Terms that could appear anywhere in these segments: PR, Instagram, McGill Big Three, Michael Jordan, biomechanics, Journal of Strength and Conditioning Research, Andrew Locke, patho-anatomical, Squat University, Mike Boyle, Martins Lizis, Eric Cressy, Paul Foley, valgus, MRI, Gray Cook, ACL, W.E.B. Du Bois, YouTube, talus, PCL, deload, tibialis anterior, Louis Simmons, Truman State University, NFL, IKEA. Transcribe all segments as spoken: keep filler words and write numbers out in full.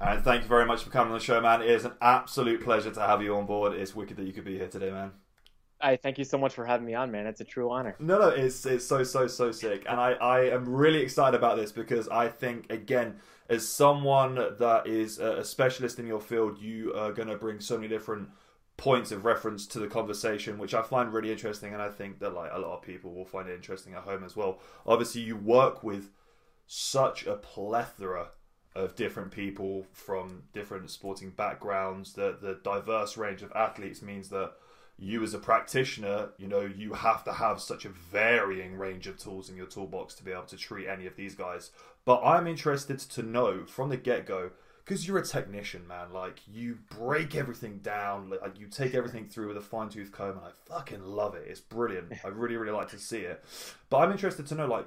And thank you very much for coming on the show, man. It is an absolute pleasure to have you on board. It's wicked that you could be here today, man. I thank you so much for having me on, man. It's a true honor. No, no, it's it's so, so, so sick. And I, I am really excited about this because I think, again, as someone that is a specialist in your field, you are going to bring so many different points of reference to the conversation, which I find really interesting. And I think that like a lot of people will find it interesting at home as well. Obviously, you work with such a plethora of different people from different sporting backgrounds. The, the diverse range of athletes means that you as a practitioner, you know, you have to have such a varying range of tools in your toolbox to be able to treat any of these guys. But I'm interested to know from the get-go, because you're a technician, man. Like, you break everything down. Like, you take everything through with a fine-tooth comb, and I fucking love it. It's brilliant. I really, really like to see it. But I'm interested to know, like,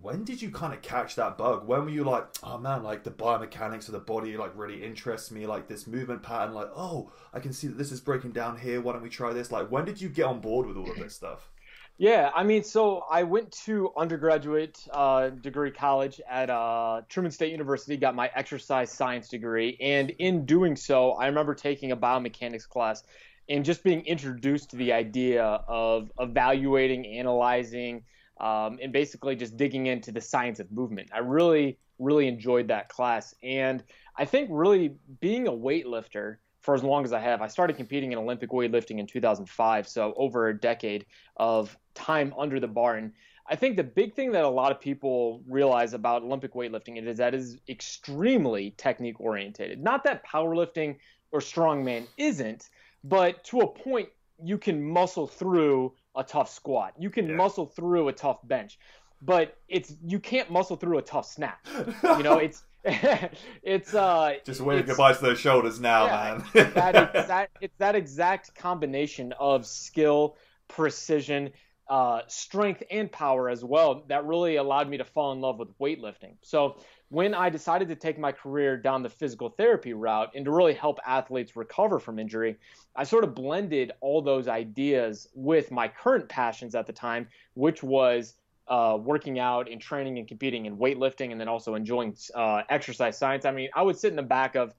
when did you kind of catch that bug? When were you like, oh man, like the biomechanics of the body like really interests me, like this movement pattern, like, oh, I can see that this is breaking down here, why don't we try this? Like, when did you get on board with all of this stuff? Yeah, I mean, so I went to undergraduate uh, degree college at uh, Truman State University, got my exercise science degree, and in doing so, I remember taking a biomechanics class and just being introduced to the idea of evaluating, analyzing, Um, and basically just digging into the science of movement. I really, really enjoyed that class. And I think really being a weightlifter for as long as I have, I started competing in Olympic weightlifting in two thousand five, so over a decade of time under the bar. And I think the big thing that a lot of people realize about Olympic weightlifting is that it is extremely technique-oriented. Not that powerlifting or strongman isn't, but to a point, you can muscle through a tough squat. You can yeah. muscle through a tough bench, but it's, you can't muscle through a tough snatch. You know, it's, it's, uh, just waving goodbye to those shoulders now, yeah, man. it's, that exact, it's that exact combination of skill, precision, uh, strength, and power as well that really allowed me to fall in love with weightlifting. So when I decided to take my career down the physical therapy route and to really help athletes recover from injury, I sort of blended all those ideas with my current passions at the time, which was uh, working out and training and competing in weightlifting and then also enjoying uh, exercise science. I mean, I would sit in the back of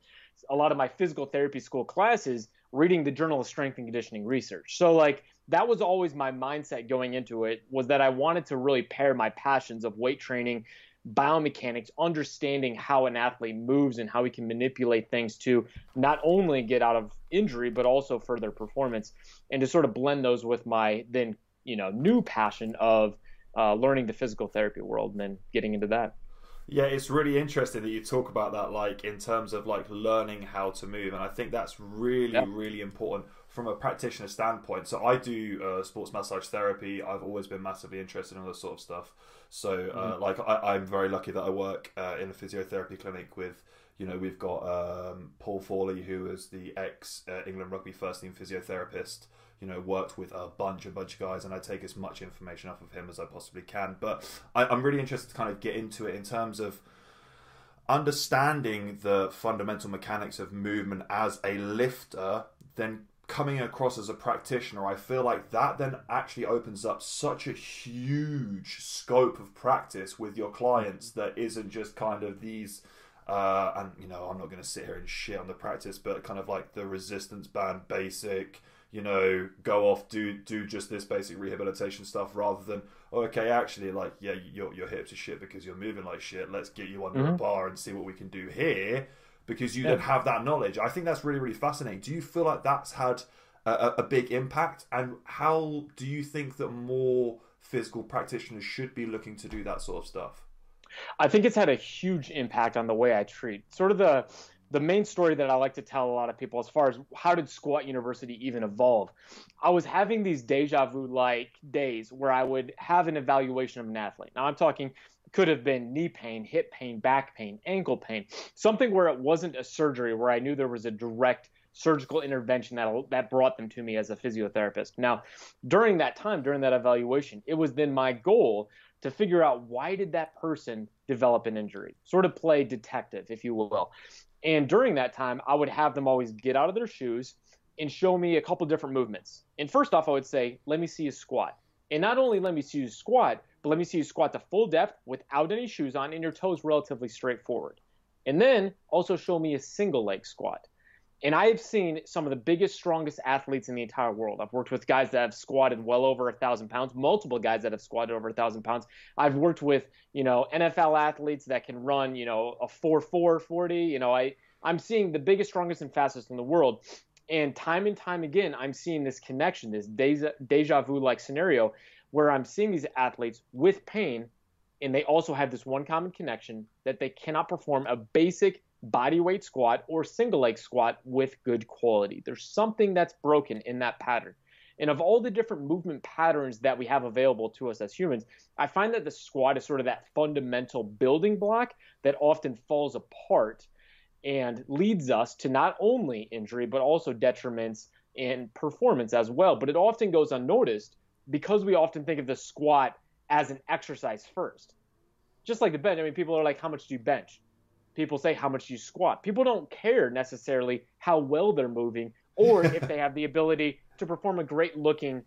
a lot of my physical therapy school classes reading the Journal of Strength and Conditioning Research. So like that was always my mindset going into it, was that I wanted to really pair my passions of weight training, biomechanics, understanding how an athlete moves and how he can manipulate things to not only get out of injury, but also further performance, and to sort of blend those with my then, you know, new passion of uh, learning the physical therapy world and then getting into that. Yeah, it's really interesting that you talk about that, like in terms of like learning how to move. And I think that's really, yep. really important from a practitioner standpoint. So I do uh, sports massage therapy. I've always been massively interested in all this sort of stuff. So uh, mm-hmm. like I, I'm very lucky that I work uh, in a physiotherapy clinic with, you know, we've got um, Paul Foley, who is the ex uh, England rugby first team physiotherapist, you know, worked with a bunch, a bunch of guys, and I take as much information off of him as I possibly can. But I, I'm really interested to kind of get into it in terms of understanding the fundamental mechanics of movement as a lifter, then coming across as a practitioner. I feel like that then actually opens up such a huge scope of practice with your clients that isn't just kind of these, uh, and you know, I'm not going to sit here and shit on the practice, but kind of like the resistance band basic, you know, go off, do do just this basic rehabilitation stuff, rather than, oh, okay, actually, like, yeah, your, your hips are shit because you're moving like shit. Let's get you under mm-hmm. a bar and see what we can do here, because you yeah. don't have that knowledge. I think that's really, really fascinating. Do you feel like that's had a, a big impact? And how do you think that more physical practitioners should be looking to do that sort of stuff? I think it's had a huge impact on the way I treat. Sort of the... The main story that I like to tell a lot of people as far as how did Squat University even evolve? I was having these deja vu-like days where I would have an evaluation of an athlete. Now I'm talking could have been knee pain, hip pain, back pain, ankle pain, something where it wasn't a surgery, where I knew there was a direct surgical intervention that that brought them to me as a physiotherapist. Now, during that time, during that evaluation, it was then my goal to figure out why did that person develop an injury, sort of play detective, if you will. And during that time, I would have them always get out of their shoes and show me a couple different movements. And first off, I would say, let me see you squat. And not only let me see you squat, but let me see you squat to full depth without any shoes on and your toes relatively straightforward. And then also show me a single leg squat. And I have seen some of the biggest, strongest athletes in the entire world. I've worked with guys that have squatted well over a thousand pounds, multiple guys that have squatted over a thousand pounds. I've worked with, you know, N F L athletes that can run, you know, a four four forty. You know, I, I'm seeing the biggest, strongest, and fastest in the world. And time and time again, I'm seeing this connection, this deja, deja vu-like scenario where I'm seeing these athletes with pain, and they also have this one common connection that they cannot perform a basic bodyweight squat or single leg squat with good quality. There's something that's broken in that pattern. And of all the different movement patterns that we have available to us as humans, I find that the squat is sort of that fundamental building block that often falls apart and leads us to not only injury, but also detriments and performance as well. But it often goes unnoticed because we often think of the squat as an exercise first. Just like the bench. I mean, people are like, how much do you bench? People say, how much do you squat? People don't care necessarily how well they're moving or if they have the ability to perform a great-looking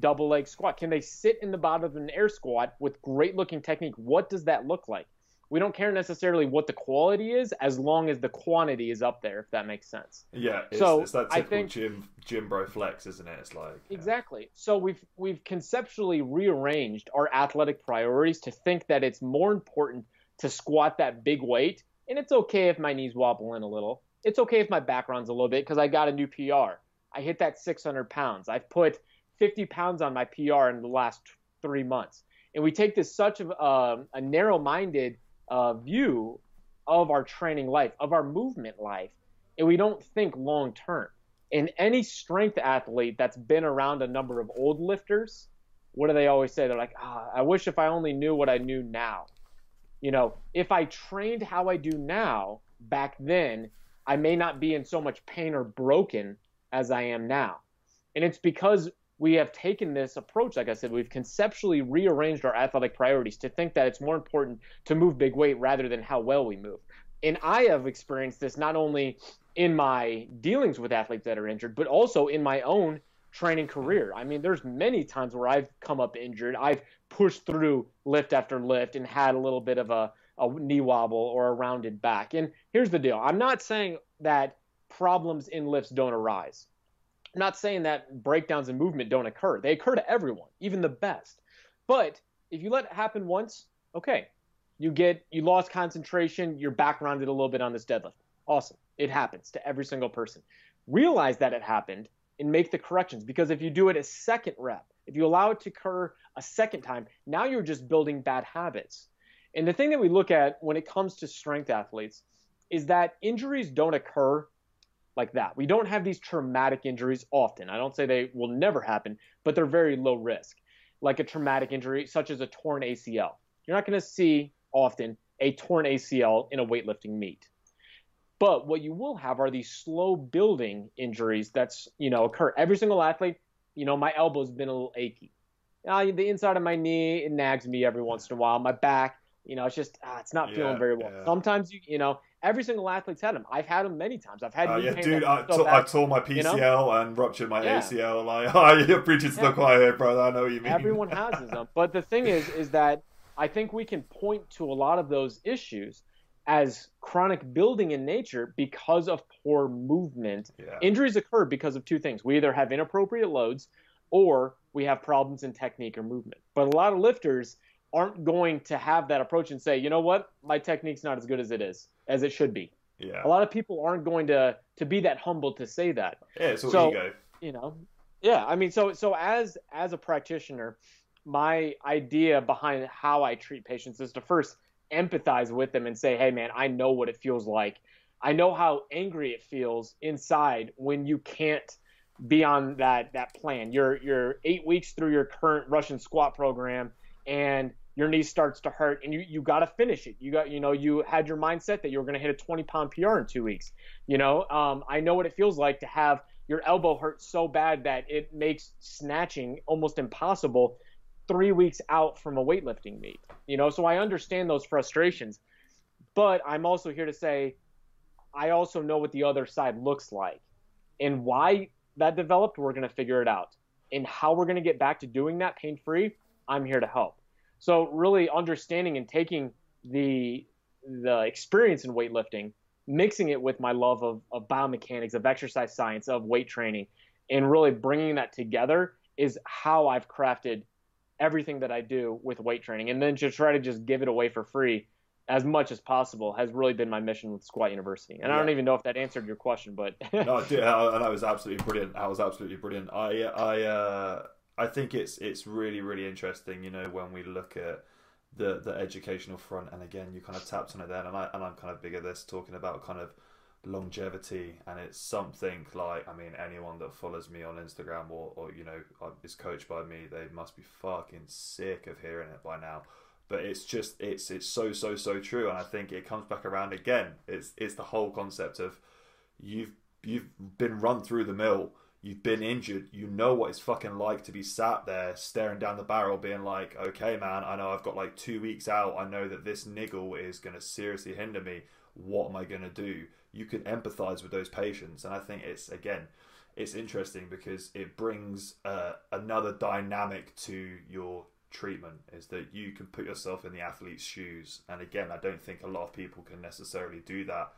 double leg squat. Can they sit in the bottom of an air squat with great-looking technique? What does that look like? We don't care necessarily what the quality is as long as the quantity is up there, if that makes sense. Yeah, it's, so it's that typical I think, gym, gym bro flex, isn't it? It's like yeah. Exactly. So we've we've conceptually rearranged our athletic priorities to think that it's more important to squat that big weight. And it's okay if my knees wobble in a little. It's okay if my back runs a little bit because I got a new P R. I hit that six hundred pounds. I've put fifty pounds on my P R in the last three months. And we take this such of a, a narrow-minded Uh, view of our training life, of our movement life, and we don't think long term. And any strength athlete that's been around a number of old lifters, what do they always say? They're like, ah, I wish if I only knew what I knew now. You know, if I trained how I do now back then, I may not be in so much pain or broken as I am now. And it's because we have taken this approach, like I said, we've conceptually rearranged our athletic priorities to think that it's more important to move big weight rather than how well we move. And I have experienced this not only in my dealings with athletes that are injured, but also in my own training career. I mean, there's many times where I've come up injured. I've pushed through lift after lift and had a little bit of a, a knee wobble or a rounded back. And here's the deal. I'm not saying that problems in lifts don't arise. I'm not saying that breakdowns in movement don't occur. They occur to everyone, even the best. But if you let it happen once, okay, you get you lost concentration, you're back rounded a little bit on this deadlift. Awesome. It happens to every single person. Realize that it happened and make the corrections, because if you do it a second rep, if you allow it to occur a second time, now you're just building bad habits. And the thing that we look at when it comes to strength athletes is that injuries don't occur like that. We don't have these traumatic injuries often. I don't say they will never happen, but they're very low risk. Like a traumatic injury, such as a torn A C L. You're not going to see often a torn A C L in a weightlifting meet. But what you will have are these slow building injuries that's, you know, occur. Every single athlete, you know, my elbow's been a little achy. Uh, the inside of my knee, it nags me every once in a while. My back, you know, it's just, ah, it's not yeah, feeling very well. Yeah. Sometimes, you you know, every single athlete's had them. I've had them many times. I've had. Uh, yeah, dude, I, so t- I tore my P C L you know? and ruptured my yeah. A C L. Like, oh, your bridge is still quite here, brother. I know what you mean. Everyone has them, but the thing is, is that I think we can point to a lot of those issues as chronic building in nature because of poor movement. Yeah. Injuries occur because of two things: we either have inappropriate loads, or we have problems in technique or movement. But a lot of lifters aren't going to have that approach and say, you know what, my technique's not as good as it is, as it should be. Yeah. A lot of people aren't going to to be that humble to say that. Yeah, it's all so, ego. You know, yeah, I mean, so so as as a practitioner, my idea behind how I treat patients is to first empathize with them and say, hey, man, I know what it feels like. I know how angry it feels inside when you can't be on that that plan. You're you're eight weeks through your current Russian squat program, and your knee starts to hurt, and you, you got to finish it. You got, you know, you had your mindset that you were going to hit a twenty pound P R in two weeks. You know, um, I know what it feels like to have your elbow hurt so bad that it makes snatching almost impossible three weeks out from a weightlifting meet. You know, so I understand those frustrations, but I'm also here to say, I also know what the other side looks like and why that developed. We're going to figure it out, and how we're going to get back to doing that pain-free. I'm here to help. So really understanding and taking the the experience in weightlifting, mixing it with my love of, of biomechanics, of exercise science, of weight training, and really bringing that together is how I've crafted everything that I do with weight training. And then to try to just give it away for free as much as possible has really been my mission with Squat University. And yeah. I don't even know if that answered your question, but no, dude, I, that was absolutely brilliant. That was absolutely brilliant. I, I, uh, I think it's it's really really interesting. You know, when we look at the the educational front, and again, you kind of tapped on it then, and I and I'm kind of big at this, talking about kind of longevity, and it's something like, I mean, anyone that follows me on Instagram or or you know is coached by me, they must be fucking sick of hearing it by now. But it's just, it's it's so, so, so true. And I think it comes back around again. It's it's the whole concept of you've you've been run through the mill. You've been injured. You know what it's fucking like to be sat there staring down the barrel being like, okay, man, I know I've got like two weeks out. I know that this niggle is going to seriously hinder me. What am I going to do? You can empathize with those patients. And I think it's, again, it's interesting because it brings uh, another dynamic to your treatment, is that you can put yourself in the athlete's shoes. And again, I don't think a lot of people can necessarily do that.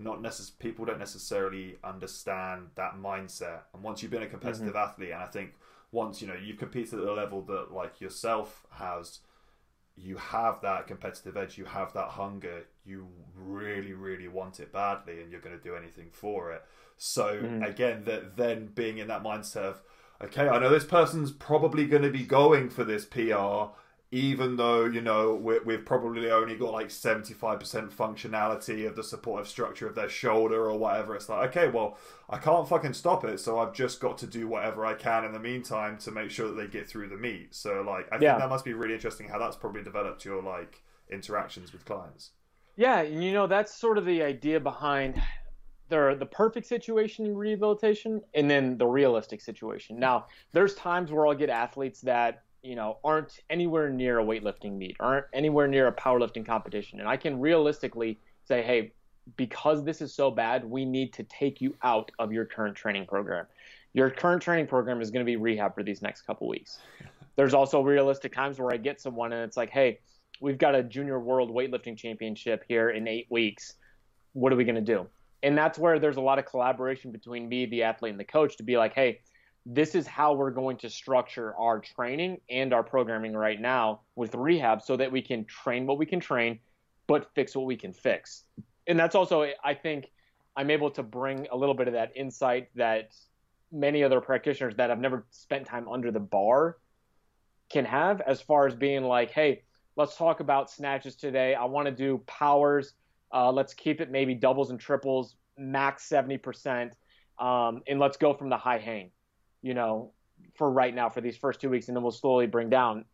Not necess- people don't necessarily understand that mindset. And once you've been a competitive mm-hmm. athlete, and I think once you know you've competed at the level that like yourself has, you have that competitive edge, you have that hunger, you really really want it badly, and you're going to do anything for it. So mm-hmm. again, that then being in that mindset of, okay, I know this person's probably going to be going for this P R, even though, you know, we're, we've probably only got like seventy-five percent functionality of the supportive structure of their shoulder or whatever. It's like, okay, well, I can't fucking stop it. So I've just got to do whatever I can in the meantime to make sure that they get through the meet. So like, I yeah. think that must be really interesting how that's probably developed your like interactions with clients. Yeah. And you know, that's sort of the idea behind They're the perfect situation in rehabilitation and then the realistic situation. Now, there's times where I'll get athletes that, you know, aren't anywhere near a weightlifting meet, aren't anywhere near a powerlifting competition. And I can realistically say, hey, because this is so bad, we need to take you out of your current training program. Your current training program is going to be rehab for these next couple weeks. There's also realistic times where I get someone and it's like, hey, we've got a junior world weightlifting championship here in eight weeks. What are we going to do? And that's where there's a lot of collaboration between me, the athlete, and the coach to be like, hey, this is how we're going to structure our training and our programming right now with rehab so that we can train what we can train, but fix what we can fix. And that's also, I think, I'm able to bring a little bit of that insight that many other practitioners that have never spent time under the bar can have, as far as being like, hey, let's talk about snatches today. I want to do powers. Uh, let's keep it maybe doubles and triples, max seventy percent, um, and let's go from the high hang, you know, for right now for these first two weeks, and then we'll slowly bring down.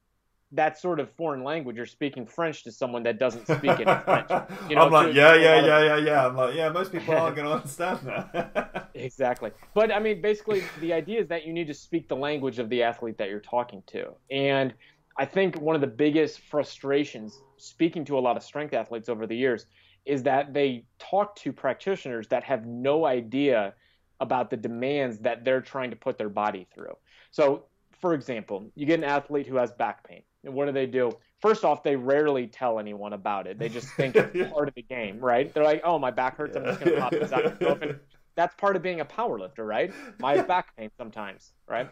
That's sort of foreign language. You're speaking French to someone that doesn't speak any French. You know, I'm like, yeah, yeah, of... yeah, yeah, yeah. I'm like, yeah, most people aren't going to understand that. Exactly. But, I mean, basically the idea is that you need to speak the language of the athlete that you're talking to. And I think one of the biggest frustrations speaking to a lot of strength athletes over the years is that they talk to practitioners that have no idea about the demands that they're trying to put their body through. So, for example, you get an athlete who has back pain. And what do they do? First off, they rarely tell anyone about it. They just think it's part of the game, right? They're like, oh, my back hurts. I'm just going to pop this ibuprofen. That's part of being a power lifter, right? My back pain sometimes, right?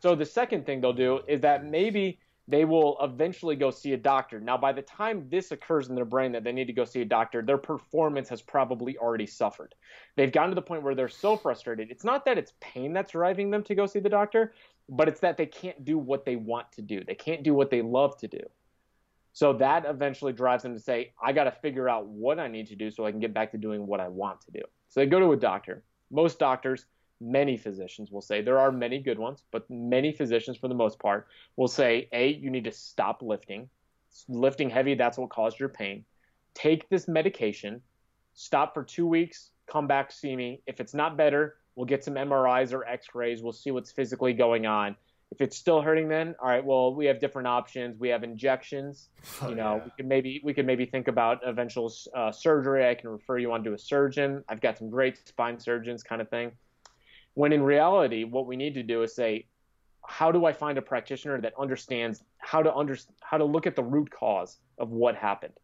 So the second thing they'll do is that maybe – they will eventually go see a doctor. Now, by the time this occurs in their brain that they need to go see a doctor, their performance has probably already suffered. They've gotten to the point where they're so frustrated. It's not that it's pain that's driving them to go see the doctor, but it's that they can't do what they want to do. They can't do what they love to do. So that eventually drives them to say, I got to figure out what I need to do so I can get back to doing what I want to do. So they go to a doctor. Most doctors, many physicians will say, there are many good ones, but many physicians for the most part will say, A, you need to stop lifting. Lifting heavy, that's what caused your pain. Take this medication, stop for two weeks, come back, see me. If it's not better, we'll get some M R Is or x-rays. We'll see what's physically going on. If it's still hurting then, all right, well, we have different options. We have injections. Oh, you know, yeah. we could maybe we could maybe think about eventual uh, surgery. I can refer you on to a surgeon. I've got some great spine surgeons kind of thing. When in reality, what we need to do is say, how do I find a practitioner that understands how to under, how to look at the root cause of what happened?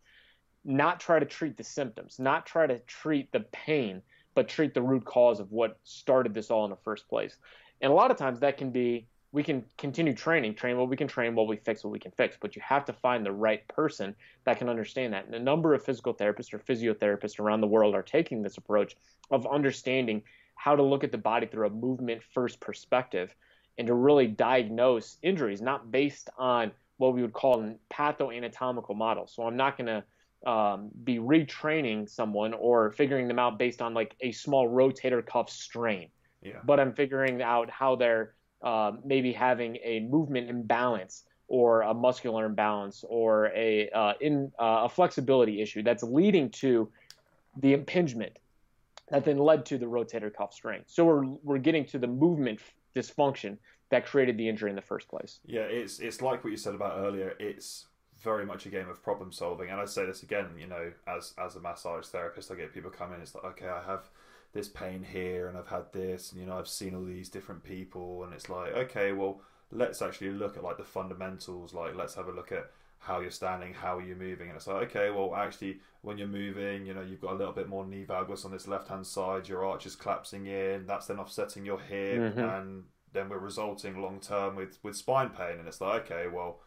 not try to treat the symptoms, not try to treat the pain, but treat the root cause of what started this all in the first place. And a lot of times that can be, we can continue training, train what we can train, what we fix what we can fix, but you have to find the right person that can understand that. And a number of physical therapists or physiotherapists around the world are taking this approach of understanding how to look at the body through a movement-first perspective and to really diagnose injuries, not based on what we would call a patho-anatomical model. So I'm not going to um, be retraining someone or figuring them out based on like a small rotator cuff strain, yeah. but I'm figuring out how they're uh, maybe having a movement imbalance or a muscular imbalance or a, uh, in, uh, a flexibility issue that's leading to the impingement that then led to the rotator cuff strain. So we're we're getting to the movement dysfunction that created the injury in the first place. Yeah, it's it's like what you said about earlier. It's very much a game of problem solving. And I say this again, you know, as as a massage therapist, I get people come in. It's like, okay, I have this pain here, and I've had this, and you know, I've seen all these different people, and it's like, okay, well, let's actually look at like the fundamentals. Like, let's have a look at how you're standing, how you're moving. And it's like, okay, well, actually, when you're moving, you know, you've got a little bit more knee valgus on this left-hand side, your arch is collapsing in, that's then offsetting your hip, mm-hmm. and then we're resulting long-term with, with spine pain. And it's like, okay, well,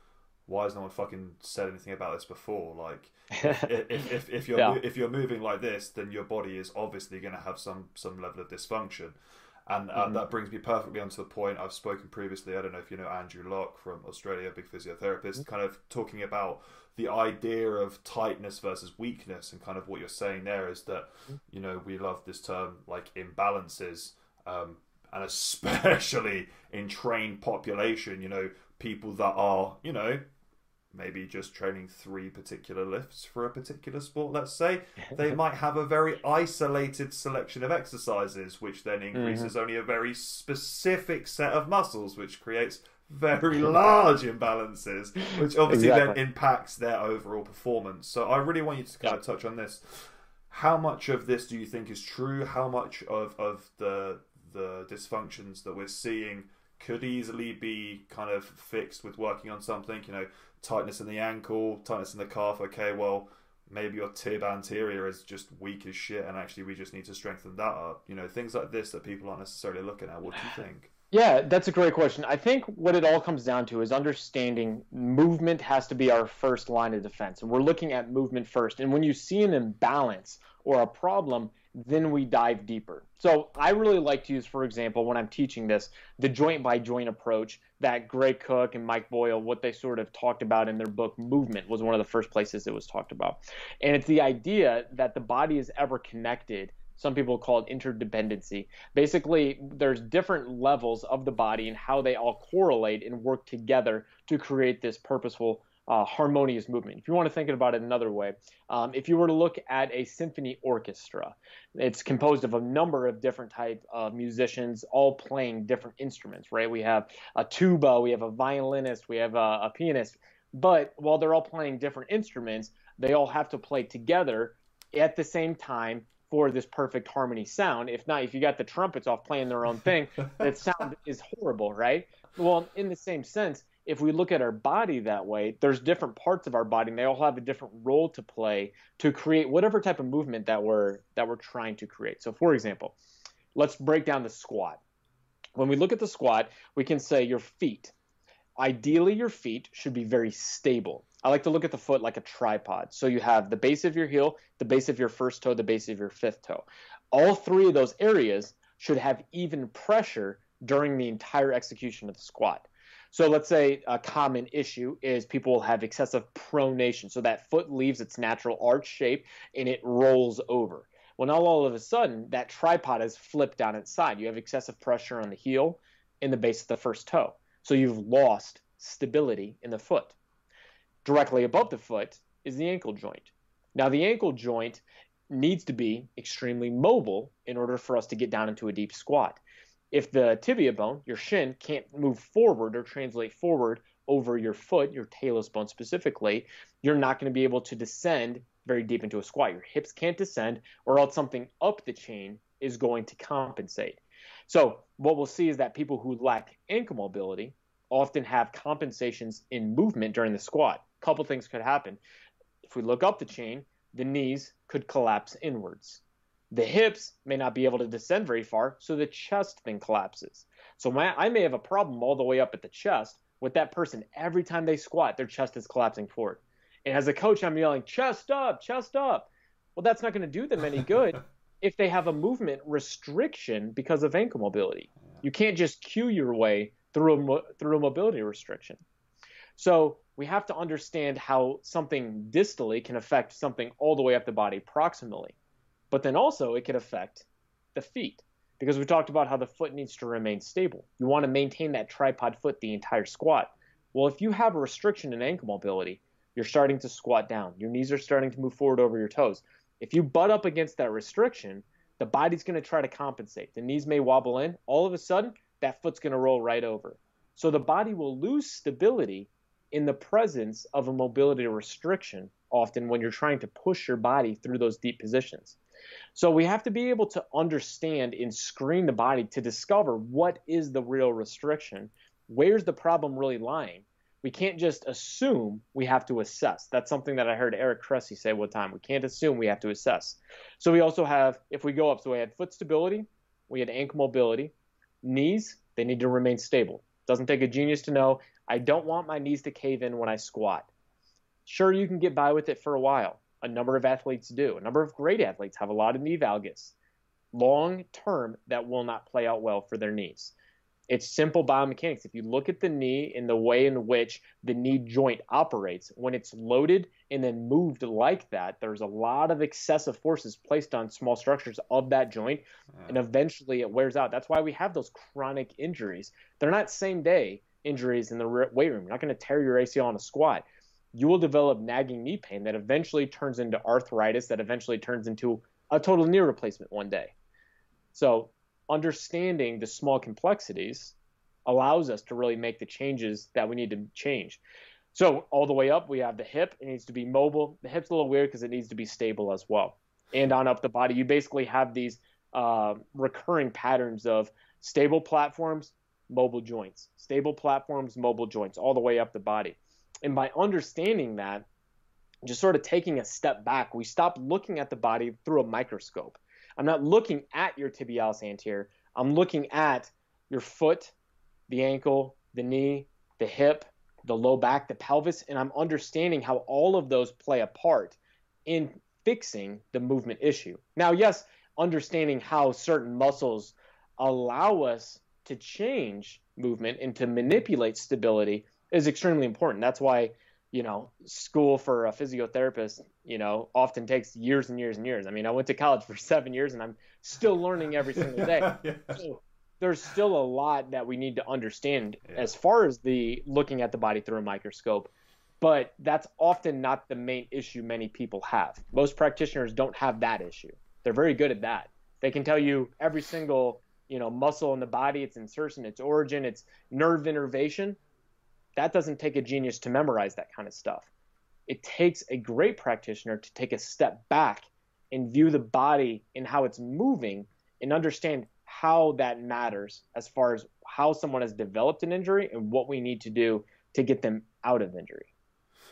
why has no one fucking said anything about this before? Like, if, if, if, if, you're, yeah. if you're moving like this, then your body is obviously going to have some, some level of dysfunction. And uh, mm-hmm. that brings me perfectly onto the point I've spoken previously. I don't know if you know Andrew Locke from Australia, big physiotherapist, mm-hmm. kind of talking about the idea of tightness versus weakness, and kind of what you're saying there is that, you know, we love this term like imbalances, um, and especially in trained population, you know, people that are, you know, maybe just training three particular lifts for a particular sport, let's say, they might have a very isolated selection of exercises, which then increases mm-hmm. only a very specific set of muscles, which creates very large imbalances, which obviously exactly. then impacts their overall performance. So I really want you to kind yeah. of touch on this. How much of this do you think is true? How much of, of the, the dysfunctions that we're seeing could easily be kind of fixed with working on something, you know, tightness in the ankle, tightness in the calf. Okay, well, maybe your tib anterior is just weak as shit, and actually we just need to strengthen that up. You know, things like this that people aren't necessarily looking at. What do you think? Yeah, that's a great question. I think what it all comes down to is understanding movement has to be our first line of defense. And we're looking at movement first. And when you see an imbalance or a problem, then we dive deeper. So I really like to use, for example, when I'm teaching this, the joint-by-joint approach that Gray Cook and Mike Boyle, what they sort of talked about in their book Movement, was one of the first places it was talked about. And it's the idea that the body is ever connected. Some people call it interdependency. Basically, there's different levels of the body and how they all correlate and work together to create this purposeful Uh, harmonious movement. If you want to think about it another way, um, if you were to look at a symphony orchestra, it's composed of a number of different type of musicians all playing different instruments, right? We have a tuba, we have a violinist, we have a, a pianist, but while they're all playing different instruments, they all have to play together at the same time for this perfect harmony sound. If not, if you got the trumpets off playing their own thing, that sound is horrible, right? Well, in the same sense, if we look at our body that way, there's different parts of our body, and they all have a different role to play to create whatever type of movement that we're that we're trying to create. So, for example, let's break down the squat. When we look at the squat, we can say your feet. Ideally, your feet should be very stable. I like to look at the foot like a tripod. So you have the base of your heel, the base of your first toe, the base of your fifth toe. All three of those areas should have even pressure during the entire execution of the squat. So let's say a common issue is people have excessive pronation. So that foot leaves its natural arch shape and it rolls over. Well, now all of a sudden, that tripod is flipped on its side. You have excessive pressure on the heel and the base of the first toe. So you've lost stability in the foot. Directly above the foot is the ankle joint. Now the ankle joint needs to be extremely mobile in order for us to get down into a deep squat. If the tibia bone, your shin, can't move forward or translate forward over your foot, your talus bone specifically, you're not going to be able to descend very deep into a squat. Your hips can't descend, or else something up the chain is going to compensate. So what we'll see is that people who lack ankle mobility often have compensations in movement during the squat. A couple things could happen. If we look up the chain, the knees could collapse inwards. The hips may not be able to descend very far, so the chest then collapses. So my, I may have a problem all the way up at the chest with that person. Every time they squat, their chest is collapsing forward. And as a coach, I'm yelling, chest up, chest up. Well, that's not going to do them any good if they have a movement restriction because of ankle mobility. Yeah. You can't just cue your way through a, through a mobility restriction. So we have to understand how something distally can affect something all the way up the body proximally. But then also it can affect the feet, because we talked about how the foot needs to remain stable. You want to maintain that tripod foot the entire squat. Well, if you have a restriction in ankle mobility, you're starting to squat down. Your knees are starting to move forward over your toes. If you butt up against that restriction, the body's going to try to compensate. The knees may wobble in. All of a sudden, that foot's going to roll right over. So the body will lose stability in the presence of a mobility restriction, often when you're trying to push your body through those deep positions. So we have to be able to understand and screen the body to discover what is the real restriction, where's the problem really lying. We can't just assume, we have to assess. That's something that I heard Eric Cressy say one time. We can't assume, we have to assess. So we also have, if we go up, so we had foot stability, we had ankle mobility, knees, they need to remain stable. Doesn't take a genius to know, I don't want my knees to cave in when I squat. Sure, you can get by with it for a while. A number of athletes do. A number of great athletes have a lot of knee valgus. Long term, that will not play out well for their knees. It's simple biomechanics. If you look at the knee and the way in which the knee joint operates, when it's loaded and then moved like that, there's a lot of excessive forces placed on small structures of that joint, wow. and eventually it wears out. That's why we have those chronic injuries. They're not same-day injuries in the weight room. You're not going to tear your A C L on a squat. You will develop nagging knee pain that eventually turns into arthritis, that eventually turns into a total knee replacement one day. So understanding the small complexities allows us to really make the changes that we need to change. So all the way up, we have the hip. It needs to be mobile. The hip's a little weird because it needs to be stable as well. And on up the body, you basically have these uh, recurring patterns of stable platforms, mobile joints, stable platforms, mobile joints, all the way up the body. And by understanding that, just sort of taking a step back, we stop looking at the body through a microscope. I'm not looking at your tibialis anterior. I'm looking at your foot, the ankle, the knee, the hip, the low back, the pelvis, and I'm understanding how all of those play a part in fixing the movement issue. Now, yes, understanding how certain muscles allow us to change movement and to manipulate stability is extremely important. That's why, you know, school for a physiotherapist, you know, often takes years and years and years. I mean, I went to college for seven years and I'm still learning every single day. Yeah. So there's still a lot that we need to understand yeah. as far as the looking at the body through a microscope, but that's often not the main issue many people have. Most practitioners don't have that issue. They're very good at that. They can tell you every single, you know, muscle in the body, its insertion, its origin, its nerve innervation. That doesn't take a genius to memorize that kind of stuff. It takes a great practitioner to take a step back and view the body and how it's moving and understand how that matters as far as how someone has developed an injury and what we need to do to get them out of injury.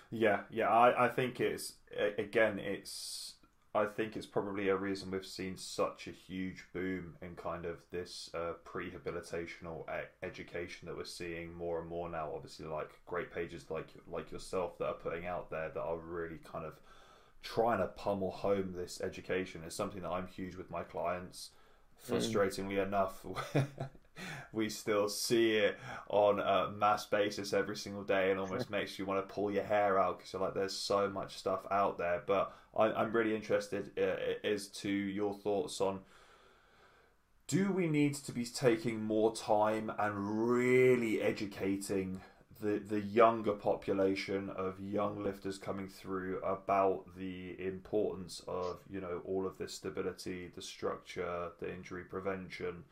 Yeah, yeah, I, I think it's, again, it's, I think it's probably a reason we've seen such a huge boom in kind of this uh, prehabilitational e- education that we're seeing more and more now. Obviously, like great pages like like yourself that are putting out there that are really kind of trying to pummel home this education. It's something that I'm huge with my clients. Frustratingly mm. enough, we still see it on a mass basis every single day, and almost makes you want to pull your hair out because you're like, there's so much stuff out there. But I, I'm really interested uh, as to your thoughts on, do we need to be taking more time and really educating the, the younger population of young lifters coming through about the importance of, you know, all of this stability, the structure, the injury prevention,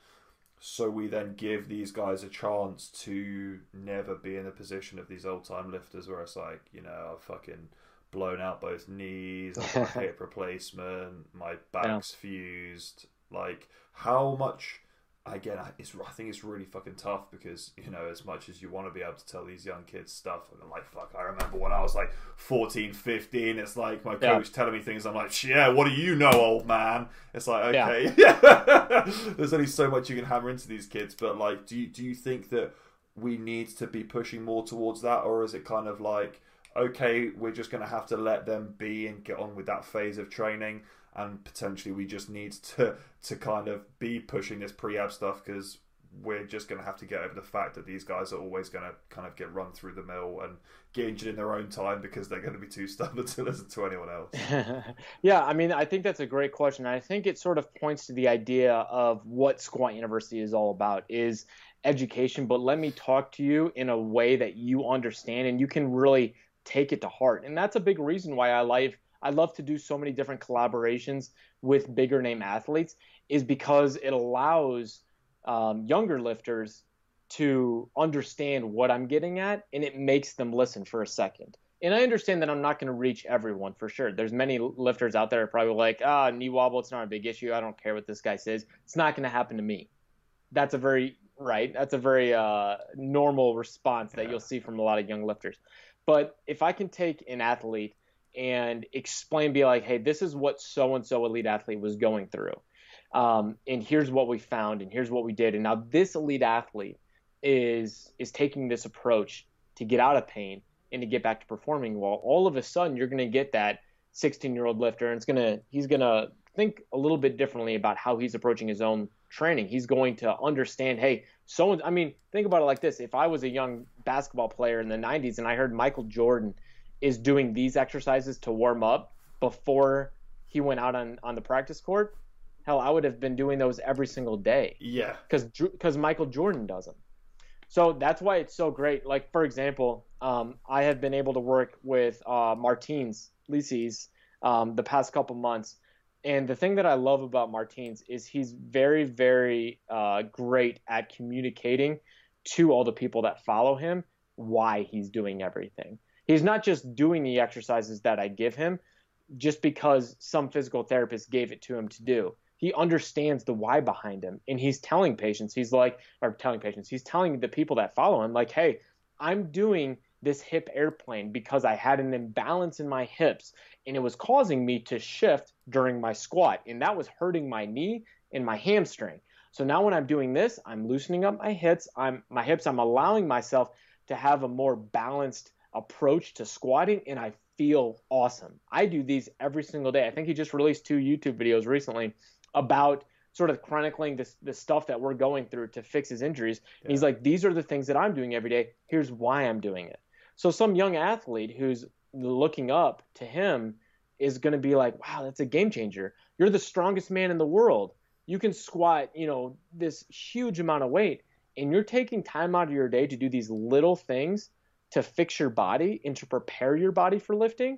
so we then give these guys a chance to never be in the position of these old-time lifters where it's like, you know, I've fucking blown out both knees, I've got a hip replacement, my back's yeah. fused. Like, how much again, it's, I think it's really fucking tough because, you know, as much as you want to be able to tell these young kids stuff, and I'm like, fuck, I remember when I was like fourteen, fifteen, it's like my coach yeah. telling me things. I'm like, yeah, what do you know, old man? It's like, okay. Yeah. There's only so much you can hammer into these kids. But like, do you, do you think that we need to be pushing more towards that? Or is it kind of like, okay, we're just going to have to let them be and get on with that phase of training? And potentially we just need to to kind of be pushing this pre-ab stuff because we're just going to have to get over the fact that these guys are always going to kind of get run through the mill and get injured in their own time because they're going to be too stubborn to listen to anyone else. Yeah, I mean, I think that's a great question. I think it sort of points to the idea of what Squat University is all about is education, but let me talk to you in a way that you understand and you can really take it to heart. And that's a big reason why I like I love to do so many different collaborations with bigger name athletes is because it allows um, younger lifters to understand what I'm getting at, and it makes them listen for a second. And I understand that I'm not going to reach everyone for sure. There's many lifters out there probably like, ah, knee wobble, it's not a big issue. I don't care what this guy says. It's not going to happen to me. That's a very, right, that's a very uh, normal response that yeah. you'll see from a lot of young lifters. But if I can take an athlete and explain, be like, hey, this is what so-and-so elite athlete was going through. Um, and here's what we found, and here's what we did. And now this elite athlete is is taking this approach to get out of pain and to get back to performing. Well, all of a sudden you're going to get that sixteen-year-old lifter, and it's gonna he's going to think a little bit differently about how he's approaching his own training. He's going to understand, hey, so I mean, think about it like this. If I was a young basketball player in the nineties and I heard Michael Jordan is doing these exercises to warm up before he went out on, on the practice court, hell, I would have been doing those every single day. Yeah. Because because Michael Jordan does them. So that's why it's so great. Like, for example, um, I have been able to work with uh, Martins Lizis um, the past couple months. And the thing that I love about Martins is he's very, very uh, great at communicating to all the people that follow him why he's doing everything. He's not just doing the exercises that I give him just because some physical therapist gave it to him to do. He understands the why behind him. And he's telling patients, he's like, or telling patients, he's telling the people that follow him, like, hey, I'm doing this hip airplane because I had an imbalance in my hips and it was causing me to shift during my squat. And that was hurting my knee and my hamstring. So now when I'm doing this, I'm loosening up my hips. I'm my hips, I'm allowing myself to have a more balanced approach to squatting, and I feel awesome. I do these every single day. I think he just released two YouTube videos recently about sort of chronicling this the stuff that we're going through to fix his injuries. Yeah. And he's like, these are the things that I'm doing every day. Here's why I'm doing it. So some young athlete who's looking up to him is going to be like, wow, that's a game changer. You're the strongest man in the world. You can squat, you know, this huge amount of weight, and you're taking time out of your day to do these little things to fix your body and to prepare your body for lifting.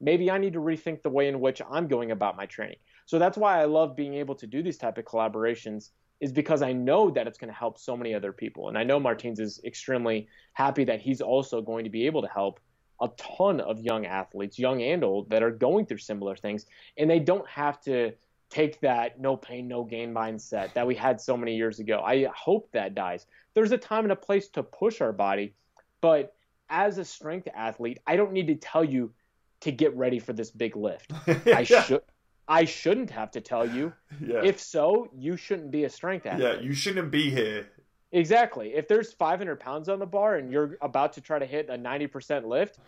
Maybe I need to rethink the way in which I'm going about my training. So that's why I love being able to do these type of collaborations, is because I know that it's going to help so many other people. And I know Martins is extremely happy that he's also going to be able to help a ton of young athletes, young and old, that are going through similar things. And they don't have to take that no pain, no gain mindset that we had so many years ago. I hope that dies. There's a time and a place to push our body, but as a strength athlete, I don't need to tell you to get ready for this big lift. I yeah. should, I shouldn't have to tell you. Yeah. If so, you shouldn't be a strength athlete. Yeah, you shouldn't be here. Exactly. If there's five hundred pounds on the bar and you're about to try to hit a ninety percent lift,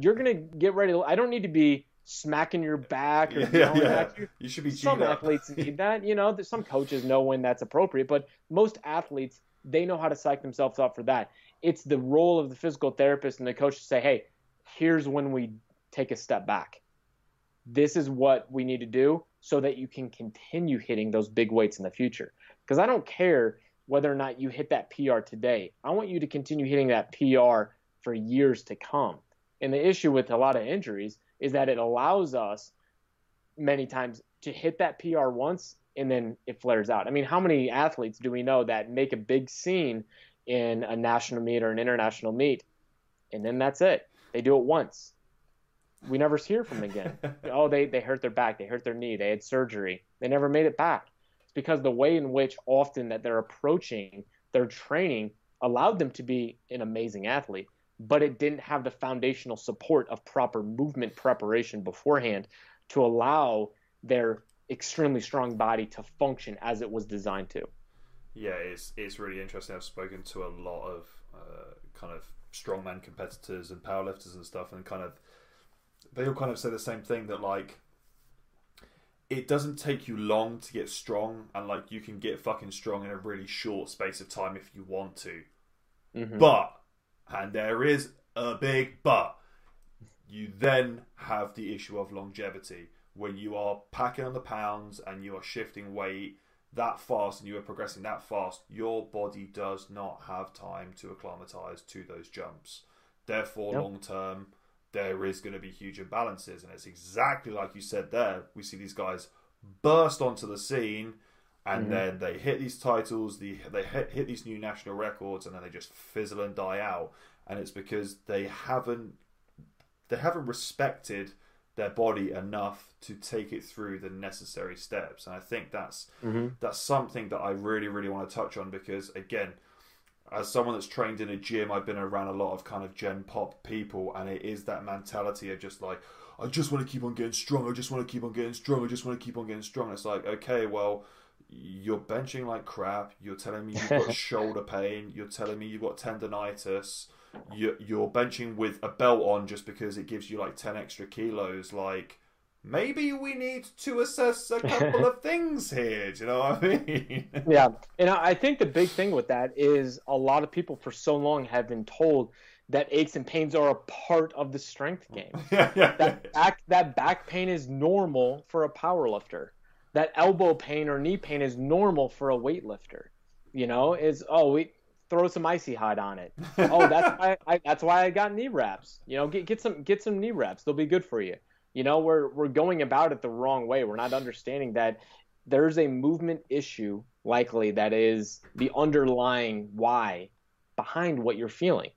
you're gonna get ready. I don't need to be smacking your back or yeah, yeah. at you. You should be. Some athletes need that. You know, some coaches know when that's appropriate, but most athletes, they know how to psych themselves up for that. It's the role of the physical therapist and the coach to say, hey, here's when we take a step back. This is what we need to do so that you can continue hitting those big weights in the future. Because I don't care whether or not you hit that P R today. I want you to continue hitting that P R for years to come. And the issue with a lot of injuries is that it allows us many times to hit that P R once and then it flares out. I mean, how many athletes do we know that make a big scene in a national meet or an international meet, and then that's it? They do it once. We never hear from them again. oh, they, they hurt their back. They hurt their knee. They had surgery. They never made it back. It's because the way in which often that they're approaching their training allowed them to be an amazing athlete, but it didn't have the foundational support of proper movement preparation beforehand to allow their extremely strong body to function as it was designed to. Yeah, it's it's really interesting. I've spoken to a lot of uh, kind of strongman competitors and powerlifters and stuff, and kind of they all kind of say the same thing, that like it doesn't take you long to get strong, and like you can get fucking strong in a really short space of time if you want to. Mm-hmm. But, and there is a big but, you then have the issue of longevity. When you are packing on the pounds and you are shifting weight that fast and you are progressing that fast, your body does not have time to acclimatize to those jumps. Therefore, yep. long term, there is going to be huge imbalances. And it's exactly like you said there. We see these guys burst onto the scene and mm-hmm. then they hit these titles, the, they hit, hit these new national records, and then they just fizzle and die out. And it's because they haven't they haven't respected their body enough to take it through the necessary steps. And I think that's mm-hmm. that's something that I really, really want to touch on, because again, as someone that's trained in a gym, I've been around a lot of kind of gen pop people, and it is that mentality of just like, I just want to keep on getting strong, I just want to keep on getting strong, I just want to keep on getting strong. And it's like, okay, well, you're benching like crap, you're telling me you've got shoulder pain, you're telling me you've got tendonitis, you're, you're benching with a belt on just because it gives you like ten extra kilos. Like, maybe we need to assess a couple of things here. Do you know what I mean? Yeah. And I think the big thing with that is a lot of people for so long have been told that aches and pains are a part of the strength game. yeah, yeah, that, yeah. Back, that back pain is normal for a power lifter. That elbow pain or knee pain is normal for a weightlifter. You know, is, oh, we throw some icy hot on it. Oh, that's why I, that's why I got knee wraps. You know, get get some get some knee wraps. They'll be good for you. You know, we're we're going about it the wrong way. We're not understanding that there's a movement issue likely that is the underlying why behind what you're feeling.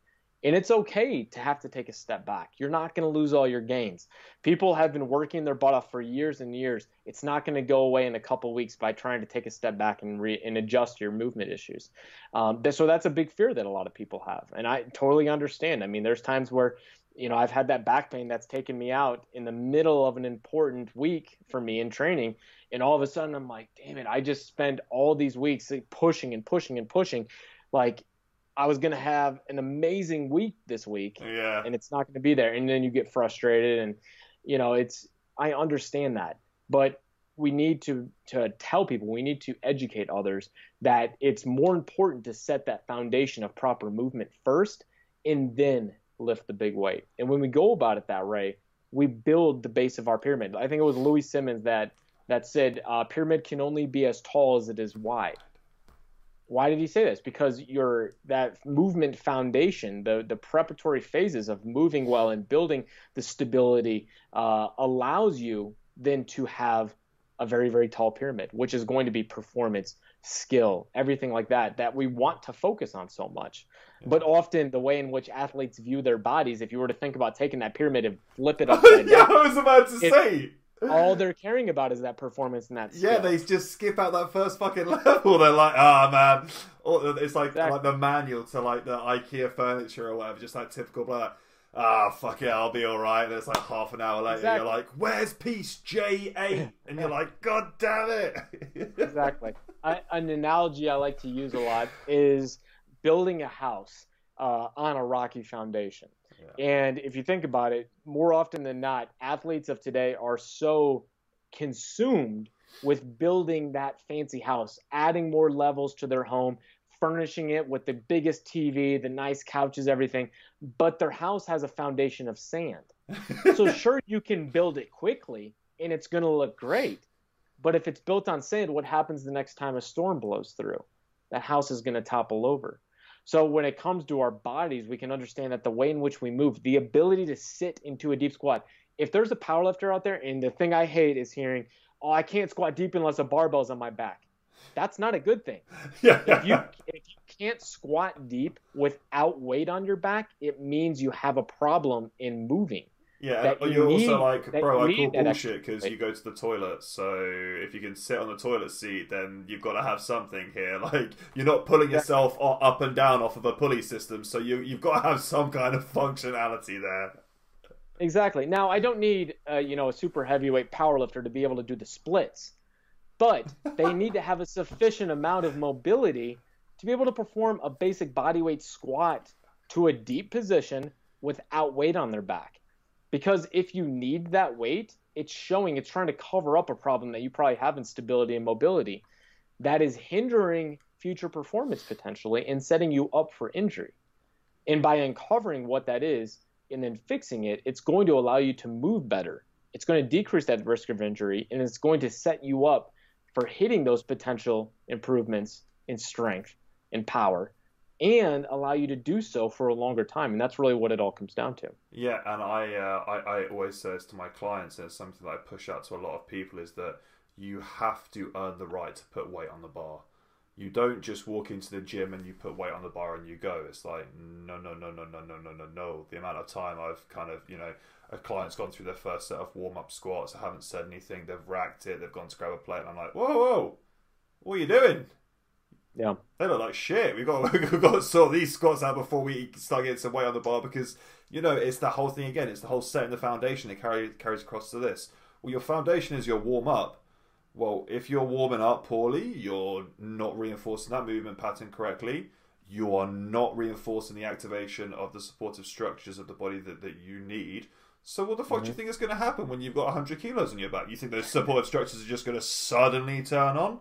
And it's okay to have to take a step back. You're not going to lose all your gains. People have been working their butt off for years and years. It's not going to go away in a couple of weeks by trying to take a step back and re- and adjust your movement issues. Um, so that's a big fear that a lot of people have. And I totally understand. I mean, there's times where, you know, I've had that back pain that's taken me out in the middle of an important week for me in training. And all of a sudden I'm like, damn it, I just spent all these weeks pushing and pushing and pushing. Like, I was going to have an amazing week this week, yeah. and it's not going to be there. And then you get frustrated, and you know, it's, I understand that, but we need to, to tell people, we need to educate others that it's more important to set that foundation of proper movement first and then lift the big weight. And when we go about it that way, we build the base of our pyramid. I think it was Louis Simmons that, that said, uh, pyramid can only be as tall as it is wide. Why did he say this? Because your that movement foundation, the the preparatory phases of moving well and building the stability uh, allows you then to have a very, very tall pyramid, which is going to be performance, skill, everything like that, that we want to focus on so much. Yeah. But often the way in which athletes view their bodies, if you were to think about taking that pyramid and flip it upside yeah, down. Yeah, I was about to it, say. All they're caring about is that performance and that skill. Yeah, they just skip out that first fucking level. They're like, ah, man. Or it's like, exactly. like the manual to like the IKEA furniture or whatever. Just like typical, like, ah, fuck it, I'll be all right. And it's like half an hour later, exactly. You're like, where's piece J eight? And you're like, God damn it. Exactly. I, an analogy I like to use a lot is building a house uh, on a rocky foundation. Yeah. And if you think about it, more often than not, athletes of today are so consumed with building that fancy house, adding more levels to their home, furnishing it with the biggest T V, the nice couches, everything. But their house has a foundation of sand. So sure, you can build it quickly and it's going to look great. But if it's built on sand, what happens the next time a storm blows through? That house is going to topple over. So when it comes to our bodies, we can understand that the way in which we move, the ability to sit into a deep squat. If there's a powerlifter out there, and the thing I hate is hearing, oh, I can't squat deep unless a barbell's on my back. That's not a good thing. Yeah. If you, if you can't squat deep without weight on your back, it means you have a problem in moving. Yeah, but you're need, also like, bro, I call bullshit because you go to the toilet. So if you can sit on the toilet seat, then you've got to have something here. Like, you're not pulling yourself up and down off of a pulley system. So you, you've got to have some kind of functionality there. Exactly. Now, I don't need, uh, you know, a super heavyweight powerlifter to be able to do the splits. But they need to have a sufficient amount of mobility to be able to perform a basic bodyweight squat to a deep position without weight on their back. Because if you need that weight, it's showing, it's trying to cover up a problem that you probably have in stability and mobility that is hindering future performance potentially and setting you up for injury. And by uncovering what that is and then fixing it, it's going to allow you to move better. It's going to decrease that risk of injury, and it's going to set you up for hitting those potential improvements in strength and power, and allow you to do so for a longer time. And that's really what it all comes down to. Yeah, and I uh, I, I always say this to my clients, and it's something that I push out to a lot of people, is that you have to earn the right to put weight on the bar. You don't just walk into the gym and you put weight on the bar and you go. It's like, no, no, no, no, no, no, no, no, no. The amount of time I've kind of, you know, a client's gone through their first set of warm-up squats, I haven't said anything, they've racked it, they've gone to grab a plate, and I'm like, whoa, whoa, what are you doing? Yeah, they look like shit. We've got, we've got to sort these squats out before we start getting some weight on the bar, because, you know, it's that whole thing again. It's the whole setting the foundation. It carry, carries across to this. Well, your foundation is your warm-up. Well, if you're warming up poorly, you're not reinforcing that movement pattern correctly. You are not reinforcing the activation of the supportive structures of the body that, that you need. So what the fuck mm-hmm. do you think is going to happen when you've got one hundred kilos on your back? You think those supportive structures are just going to suddenly turn on?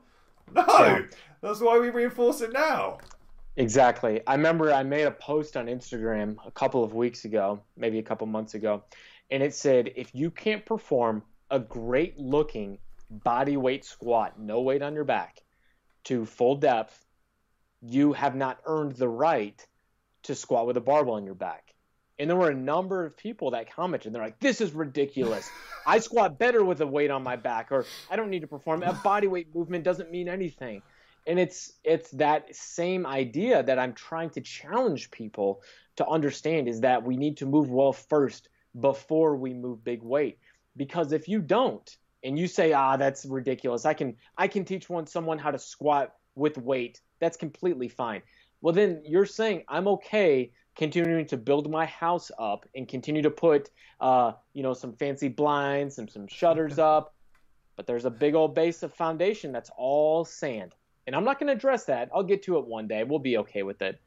No! Yeah. That's why we reinforce it now. Exactly. I remember I made a post on Instagram a couple of weeks ago, maybe a couple months ago, and it said, if you can't perform a great-looking bodyweight squat, no weight on your back, to full depth, you have not earned the right to squat with a barbell on your back. And there were a number of people that commented. They're like, this is ridiculous. I squat better with a weight on my back, or I don't need to perform. A bodyweight movement doesn't mean anything. And it's it's that same idea that I'm trying to challenge people to understand, is that we need to move well first before we move big weight. Because if you don't, and you say, ah, that's ridiculous, I can, I can teach one, someone how to squat with weight, that's completely fine. Well, then you're saying, I'm okay continuing to build my house up and continue to put, uh, you know, some fancy blinds and some shutters up, but there's a big old base of foundation that's all sand. And I'm not going to address that. I'll get to it one day. We'll be okay with it.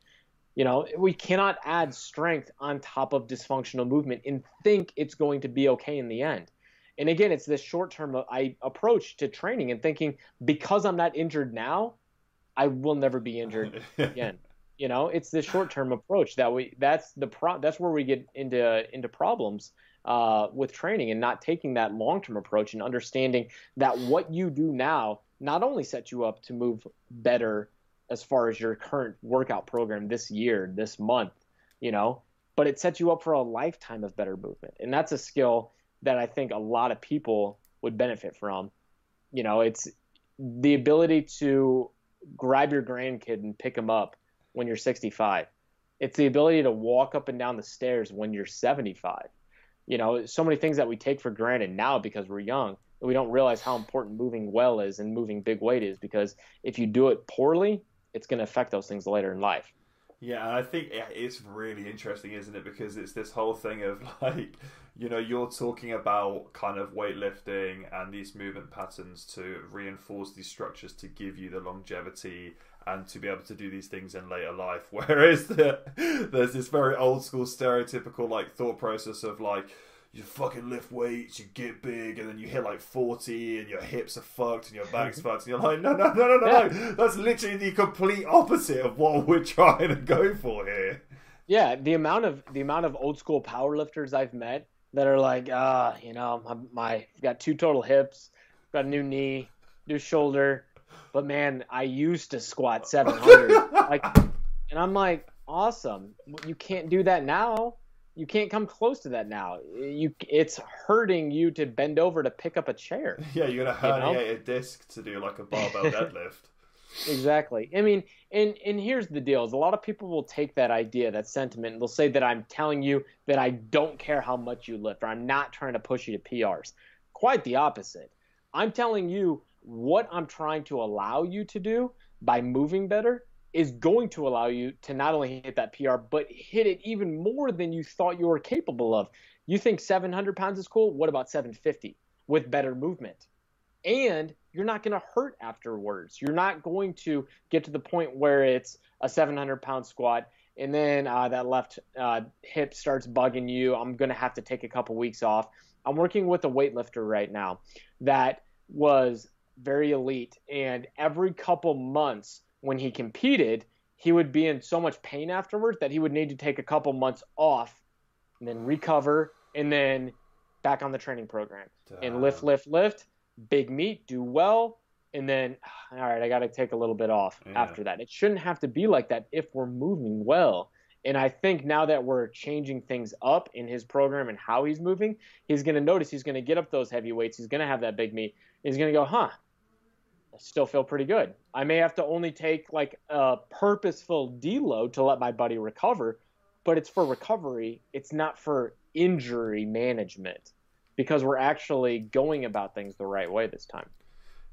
You know, we cannot add strength on top of dysfunctional movement and think it's going to be okay in the end. And again, it's this short-term I approach to training and thinking, because I'm not injured now, I will never be injured again. You know, it's this short-term approach that we, that's the pro, that's where we get into, into problems uh, with training, and not taking that long-term approach and understanding that what you do now not only sets you up to move better as far as your current workout program this year, this month, you know, but it sets you up for a lifetime of better movement. And that's a skill that I think a lot of people would benefit from. You know, it's the ability to grab your grandkid and pick him up when you're sixty-five. It's the ability to walk up and down the stairs when you're seventy-five. You know, so many things that we take for granted now because we're young, we don't realize how important moving well is and moving big weight is, because if you do it poorly, it's going to affect those things later in life. Yeah, and I think it's really interesting, isn't it? Because it's this whole thing of, like, you know, you're talking about kind of weightlifting and these movement patterns to reinforce these structures to give you the longevity and to be able to do these things in later life. Whereas the, there's this very old school stereotypical, like, thought process of, like, you fucking lift weights, you get big, and then you hit like forty, and your hips are fucked, and your back's fucked, and you're like, no, no, no, no, no, yeah. no. That's literally the complete opposite of what we're trying to go for here. Yeah, the amount of the amount of old school powerlifters I've met that are like, ah, uh, you know, my, my got two total hips, got a new knee, new shoulder, but man, I used to squat seven hundred, like, and I'm like, awesome, you can't do that now. You can't come close to that now. You, it's hurting you to bend over to pick up a chair. Yeah, you're going to herniate you know? a disc to do like a barbell deadlift. Exactly. I mean, and, and here's the deal, is a lot of people will take that idea, that sentiment, and they'll say that I'm telling you that I don't care how much you lift, or I'm not trying to push you to P Rs. Quite the opposite. I'm telling you what I'm trying to allow you to do by moving better is going to allow you to not only hit that P R, but hit it even more than you thought you were capable of. You think seven hundred pounds is cool? What about seven fifty with better movement? And you're not going to hurt afterwards. You're not going to get to the point where it's a seven hundred pound squat and then uh, that left uh, hip starts bugging you. I'm going to have to take a couple weeks off. I'm working with a weightlifter right now that was very elite, and every couple months when he competed, he would be in so much pain afterwards that he would need to take a couple months off and then recover and then back on the training program. Damn. And lift, lift, lift. Big meat, do well, and then, all right, I got to take a little bit off yeah. after that. It shouldn't have to be like that if we're moving well. And I think now that we're changing things up in his program and how he's moving, he's going to notice, he's going to get up those heavy weights, he's going to have that big meat, he's going to go, huh, I still feel pretty good. I may have to only take like a purposeful deload to let my body recover, but it's for recovery. It's not for injury management, because we're actually going about things the right way this time.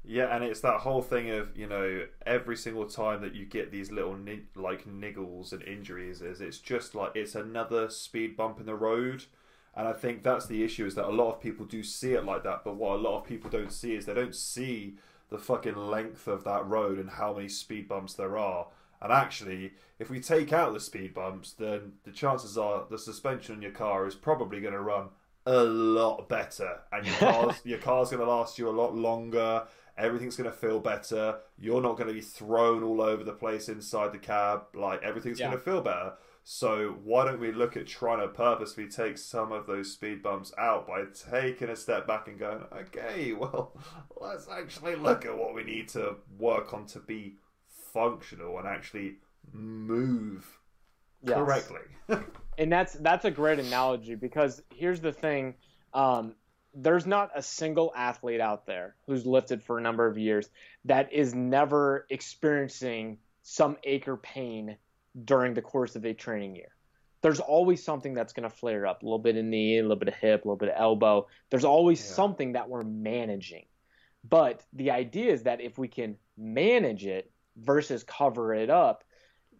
Yeah, and it's that whole thing of, you know, every single time that you get these little ni- like niggles and injuries, is it's just like it's another speed bump in the road. And I think that's the issue, is that a lot of people do see it like that, but what a lot of people don't see is they don't see the fucking length of that road and how many speed bumps there are. And actually, if we take out the speed bumps, then the chances are the suspension on your car is probably going to run a lot better, and your car's, your car's going to last you a lot longer. Everything's going to feel better. You're not going to be thrown all over the place inside the cab. Like, everything's yeah. going to feel better. So why don't we look at trying to purposely take some of those speed bumps out by taking a step back and going, okay, well, let's actually look at what we need to work on to be functional and actually move yes. correctly. And that's that's a great analogy, because here's the thing. Um, there's not a single athlete out there who's lifted for a number of years that is never experiencing some ache or pain during the course of a training year. There's always something that's going to flare up, a little bit in the knee, a little bit of hip, a little bit of elbow. There's always yeah. something that we're managing. But the idea is that if we can manage it versus cover it up,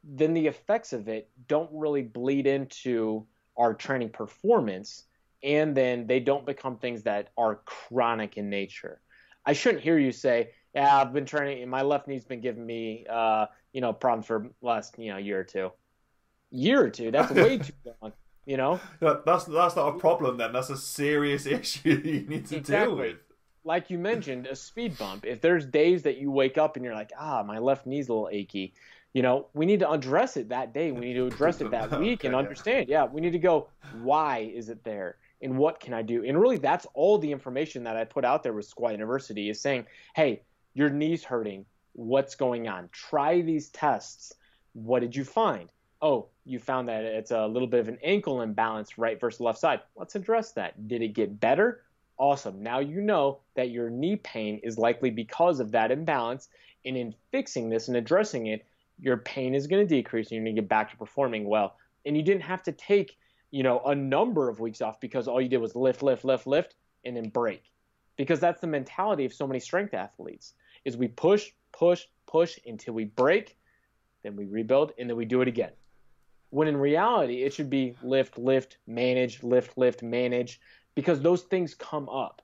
then the effects of it don't really bleed into our training performance, and then they don't become things that are chronic in nature. I shouldn't hear you say, yeah, I've been training, and my left knee's been giving me uh, you know, problems for last, you know, year or two. Year or two, that's way too long, you know? That's, that's not a problem then. That's a serious issue that you need to exactly. deal with. Like you mentioned, a speed bump. If there's days that you wake up and you're like, ah, my left knee's a little achy, you know, we need to address it that day. We need to address it that week okay, and understand. Yeah. yeah, we need to go, why is it there? And what can I do? And really, that's all the information that I put out there with Squat University, is saying, hey, your knee's hurting. What's going on? Try these tests. What did you find? Oh, you found that it's a little bit of an ankle imbalance, right versus left side. Let's address that. Did it get better? Awesome. Now you know that your knee pain is likely because of that imbalance. And in fixing this and addressing it, your pain is going to decrease and you're going to get back to performing well. And you didn't have to take, you know, a number of weeks off because all you did was lift, lift, lift, lift, and then break. Because that's the mentality of so many strength athletes, is we push, push, push until we break, then we rebuild, and then we do it again. When in reality, it should be lift, lift, manage, lift, lift, manage, because those things come up.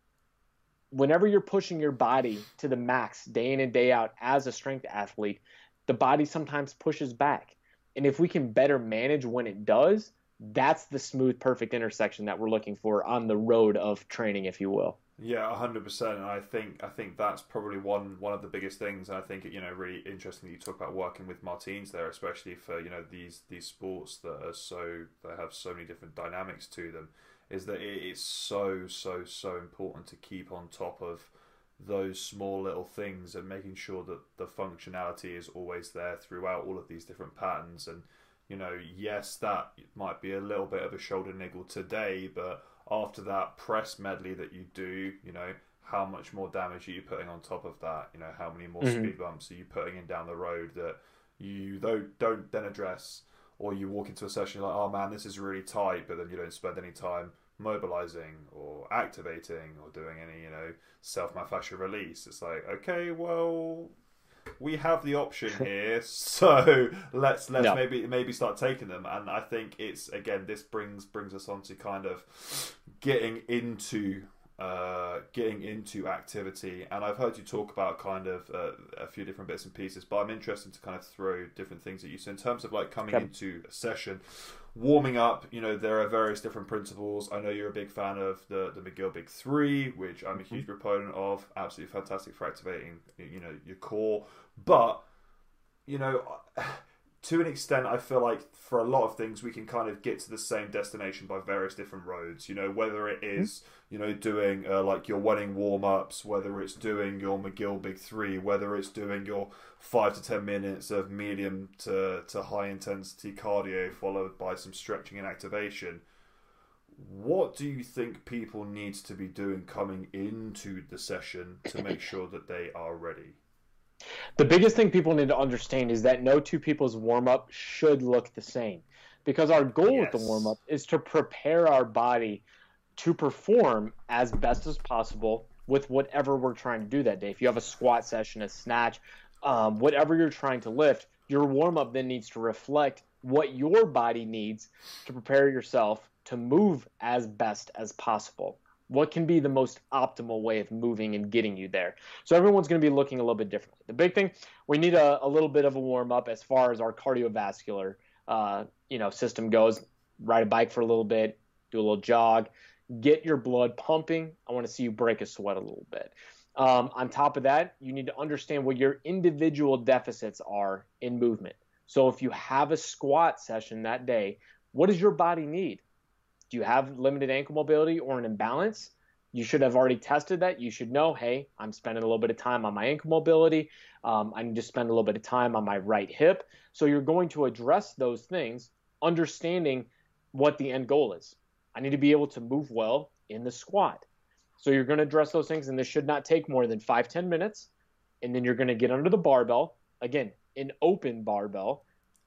Whenever you're pushing your body to the max day in and day out as a strength athlete, the body sometimes pushes back. And if we can better manage when it does, that's the smooth, perfect intersection that we're looking for on the road of training, if you will. Yeah, one hundred percent. And I think I think that's probably one one of the biggest things. And I think, you know, really interesting that you talk about working with Martins there, especially for, you know, these these sports that are so that have so many different dynamics to them, is that it is so, so, so important to keep on top of those small little things and making sure that the functionality is always there throughout all of these different patterns. And, you know, yes, that might be a little bit of a shoulder niggle today, but after that press medley that you do, you know, how much more damage are you putting on top of that? You know, how many more mm-hmm. speed bumps are you putting in down the road that you though don't then address, or you walk into a session you're like, oh man, this is really tight, but then you don't spend any time mobilizing or activating or doing any, you know, self-myofascial release. It's like, okay, well, we have the option here, so let's let's no. maybe maybe start taking them. And I think it's, again, this brings brings us on to kind of getting into uh, getting into activity. And I've heard you talk about kind of uh, a few different bits and pieces, but I'm interested to kind of throw different things at you. So in terms of like coming okay. into a session, warming up, you know, there are various different principles. I know you're a big fan of the, the McGill Big Three, which I'm a huge mm-hmm. proponent of. Absolutely fantastic for activating, you know, your core. But, you know, to an extent, I feel like for a lot of things, we can kind of get to the same destination by various different roads. You know, whether it is, you know, doing uh, like your wedding warm-ups, whether it's doing your McGill Big Three, whether it's doing your five to ten minutes of medium to, to high intensity cardio followed by some stretching and activation. What do you think people need to be doing coming into the session to make sure that they are ready? The biggest thing people need to understand is that no two people's warm-up should look the same, because our goal yes. with the warm-up is to prepare our body to perform as best as possible with whatever we're trying to do that day. If you have a squat session, a snatch, um, whatever you're trying to lift, your warm-up then needs to reflect what your body needs to prepare yourself to move as best as possible. What can be the most optimal way of moving and getting you there? So everyone's going to be looking a little bit differently. The big thing, we need a, a little bit of a warm-up as far as our cardiovascular uh, you know, system goes. Ride a bike for a little bit, do a little jog, get your blood pumping. I want to see you break a sweat a little bit. Um, on top of that, you need to understand what your individual deficits are in movement. So if you have a squat session that day, what does your body need? Do you have limited ankle mobility or an imbalance? You should have already tested that. You should know, hey, I'm spending a little bit of time on my ankle mobility. Um, I need to spend a little bit of time on my right hip. So you're going to address those things, understanding what the end goal is. I need to be able to move well in the squat. So you're going to address those things, and this should not take more than five, ten minutes. And then you're going to get under the barbell. Again, an open barbell.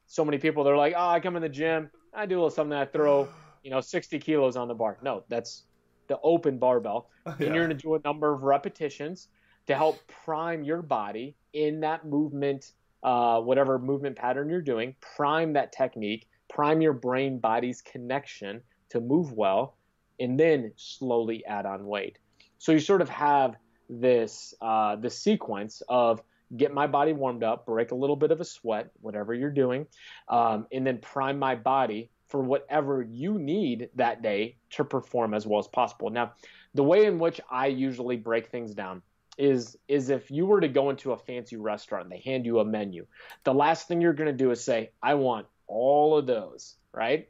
So many people, they're like, oh, I come in the gym, I do a little something, I throw – you know, sixty kilos on the bar. No, that's the open barbell. Oh, yeah. And you're going to do a number of repetitions to help prime your body in that movement, uh, whatever movement pattern you're doing, prime that technique, prime your brain-body's connection to move well, and then slowly add on weight. So you sort of have this, uh, this sequence of get my body warmed up, break a little bit of a sweat, whatever you're doing, um, and then prime my body for whatever you need that day to perform as well as possible. Now, the way in which I usually break things down is, is if you were to go into a fancy restaurant and they hand you a menu, the last thing you're going to do is say, I want all of those, right?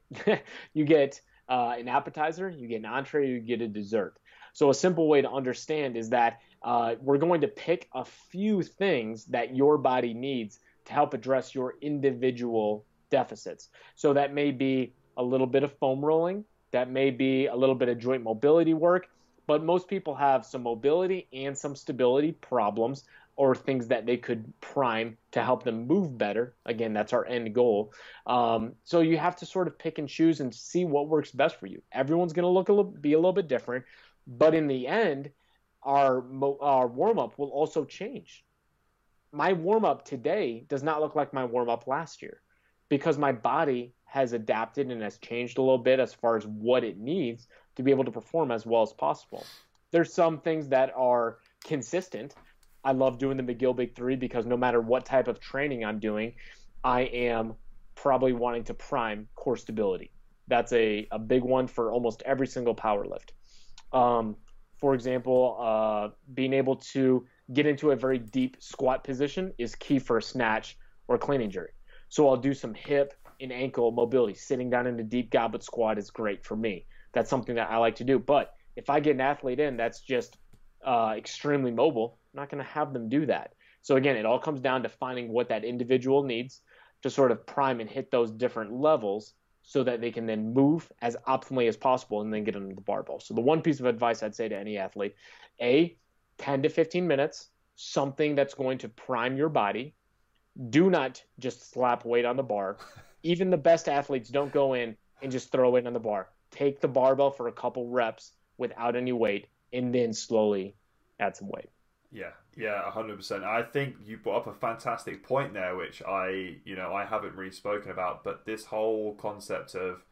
You get uh, an appetizer, you get an entree, you get a dessert. So a simple way to understand is that uh, we're going to pick a few things that your body needs to help address your individual deficits. So that may be a little bit of foam rolling, that may be a little bit of joint mobility work, but most people have some mobility and some stability problems or things that they could prime to help them move better. Again, that's our end goal. Um, so you have to sort of pick and choose and see what works best for you. Everyone's going to look a little, be a little bit different, but in the end, our, our warm-up will also change. My warm-up today does not look like my warm-up last year, because my body has adapted and has changed a little bit as far as what it needs to be able to perform as well as possible. There's some things that are consistent. I love doing the McGill Big Three because no matter what type of training I'm doing, I am probably wanting to prime core stability. That's a, a big one for almost every single power lift. Um, for example, uh, being able to get into a very deep squat position is key for a snatch or clean and jerk. So I'll do some hip and ankle mobility. Sitting down in a deep goblet squat is great for me. That's something that I like to do. But if I get an athlete in that's just uh, extremely mobile, I'm not going to have them do that. So again, it all comes down to finding what that individual needs to sort of prime and hit those different levels so that they can then move as optimally as possible and then get under the barbell. So the one piece of advice I'd say to any athlete, A, ten to fifteen minutes, something that's going to prime your body. Do not just slap weight on the bar. Even the best athletes don't go in and just throw it on the bar. Take the barbell for a couple reps without any weight, and then slowly add some weight. Yeah, yeah, one hundred percent. I think you brought up a fantastic point there, which I, you know, I haven't really spoken about, but this whole concept of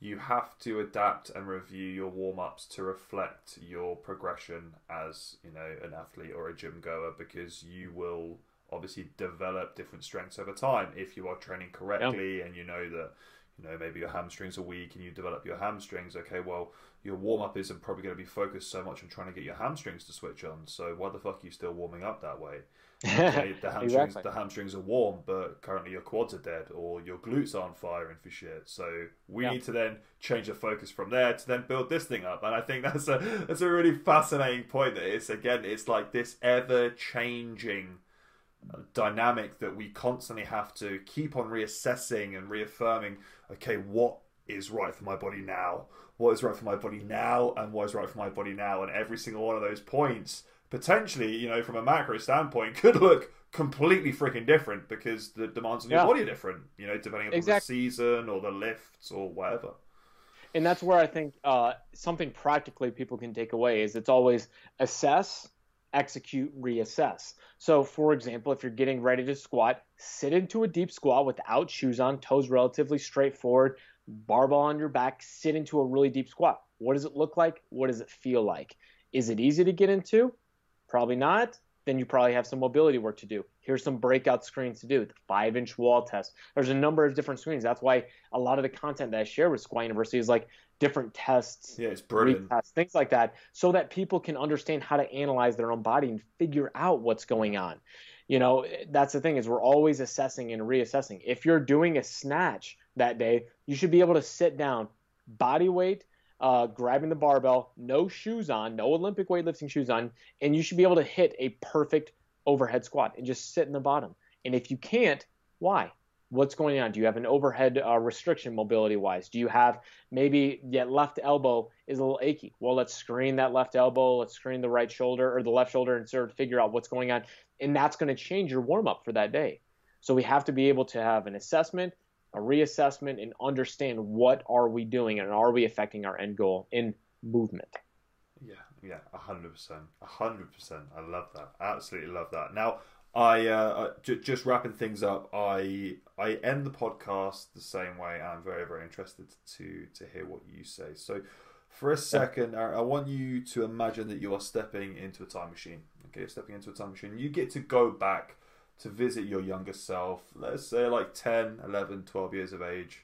you have to adapt and review your warm-ups to reflect your progression as, you know, an athlete or a gym goer, because you will obviously develop different strengths over time if you are training correctly. Yeah. And you know that, you know, maybe your hamstrings are weak and you develop your hamstrings. Okay, well, your warm-up isn't probably going to be focused so much on trying to get your hamstrings to switch on. So why the fuck are you still warming up that way? Okay, the hamstrings, exactly. The hamstrings are warm, but currently your quads are dead or your glutes aren't firing for shit. So we yeah. need to then change the focus from there to then build this thing up. And I think that's a that's a really fascinating point. That it's, again, it's like this ever-changing dynamic that we constantly have to keep on reassessing and reaffirming. Okay, what is right for my body now? What is right for my body now? And what is right for my body now? And every single one of those points, potentially, you know, from a macro standpoint, could look completely freaking different because the demands on your yeah. body are different, you know, depending on exactly. the season or the lifts or whatever. And that's where I think uh, something practically people can take away is it's always assess, execute, reassess. So for example, if you're getting ready to squat, sit into a deep squat without shoes on, toes relatively straight forward, barbell on your back, sit into a really deep squat. What does it look like? What does it feel like? Is it easy to get into? Probably not. Then you probably have some mobility work to do. Here's some breakout screens to do, the five inch wall test. There's a number of different screens. That's why a lot of the content that I share with Squat University is like different tests, yeah, it's brilliant. Retests, things like that, so that people can understand how to analyze their own body and figure out what's going on. You know, that's the thing, is we're always assessing and reassessing. If you're doing a snatch that day, you should be able to sit down, body weight, Uh, grabbing the barbell, no shoes on, no Olympic weightlifting shoes on, and you should be able to hit a perfect overhead squat and just sit in the bottom. And if you can't, why? What's going on? Do you have an overhead uh, restriction mobility-wise? Do you have maybe your left elbow is a little achy? Well, let's screen that left elbow. Let's screen the right shoulder or the left shoulder and sort of figure out what's going on. And that's going to change your warm-up for that day. So we have to be able to have an assessment, a reassessment, and understand what are we doing and are we affecting our end goal in movement. Yeah, yeah, one hundred percent. one hundred percent. I love that. Absolutely love that. Now, I uh, j just wrapping things up, I I end the podcast the same way. I'm very, very interested to, to hear what you say. So for a second, I, I want you to imagine that you are stepping into a time machine. Okay, you're stepping into a time machine. You get to go back to visit your younger self, let's say like ten, eleven, twelve years of age.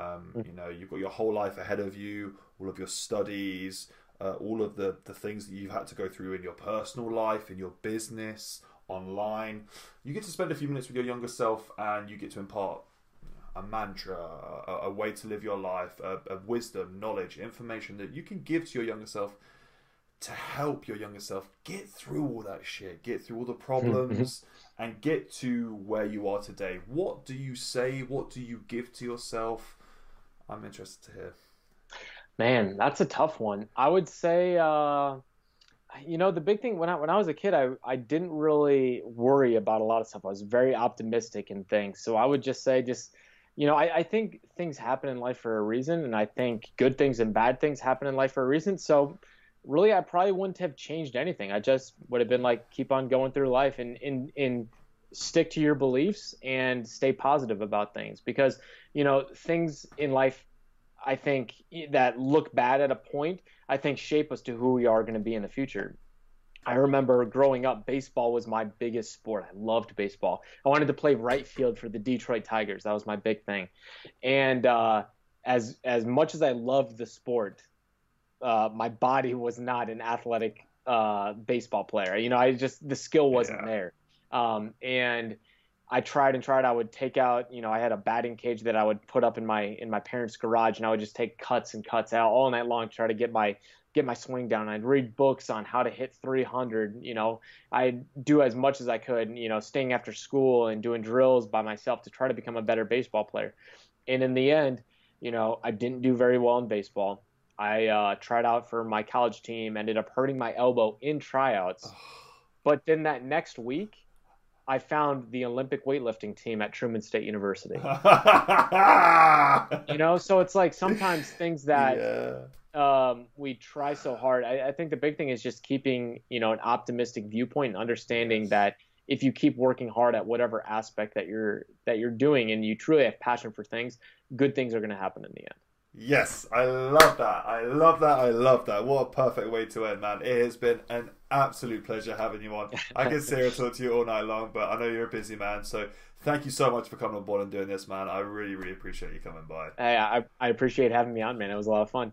Um, you know, you've got your whole life ahead of you, all of your studies, uh, all of the, the things that you've had to go through in your personal life, in your business, online. You get to spend a few minutes with your younger self and you get to impart a mantra, a, a way to live your life, a, a wisdom, knowledge, information that you can give to your younger self to help your younger self get through all that shit, get through all the problems, and get to where you are today. What do you say? What do you give to yourself? I'm interested to hear. Man, that's a tough one. I would say, uh, you know, the big thing, when I, when I was a kid, I, I didn't really worry about a lot of stuff. I was very optimistic in things. So I would just say just, you know, I, I think things happen in life for a reason, and I think good things and bad things happen in life for a reason. So really, I probably wouldn't have changed anything. I just would have been like, keep on going through life and, and, and stick to your beliefs and stay positive about things. Because, you know, things in life, I think, that look bad at a point, I think shape us to who we are going to be in the future. I remember growing up, baseball was my biggest sport. I loved baseball. I wanted to play right field for the Detroit Tigers. That was my big thing. And uh, as, as much as I loved the sport, Uh, my body was not an athletic uh, baseball player. You know, I just, the skill wasn't yeah. there. Um, and I tried and tried. I would take out, you know, I had a batting cage that I would put up in my, in my parents' garage, and I would just take cuts and cuts out all night long, try to get my, get my swing down. I'd read books on how to hit three hundred, you know, I'd do as much as I could, you know, staying after school and doing drills by myself to try to become a better baseball player. And in the end, you know, I didn't do very well in baseball. I uh, tried out for my college team, ended up hurting my elbow in tryouts. But then that next week, I found the Olympic weightlifting team at Truman State University. You know, so it's like sometimes things that yeah. um, we try so hard. I, I think the big thing is just keeping, you know, an optimistic viewpoint and understanding yes. that if you keep working hard at whatever aspect that you're that you're doing and you truly have passion for things, good things are going to happen in the end. Yes, I love that. I love that. I love that. What a perfect way to end, man. It has been an absolute pleasure having you on. I can sit here and talk to you all night long, but I know you're a busy man. So thank you so much for coming on board and doing this, man. I really, really appreciate you coming by. Hey, I, I appreciate having me on, man. It was a lot of fun.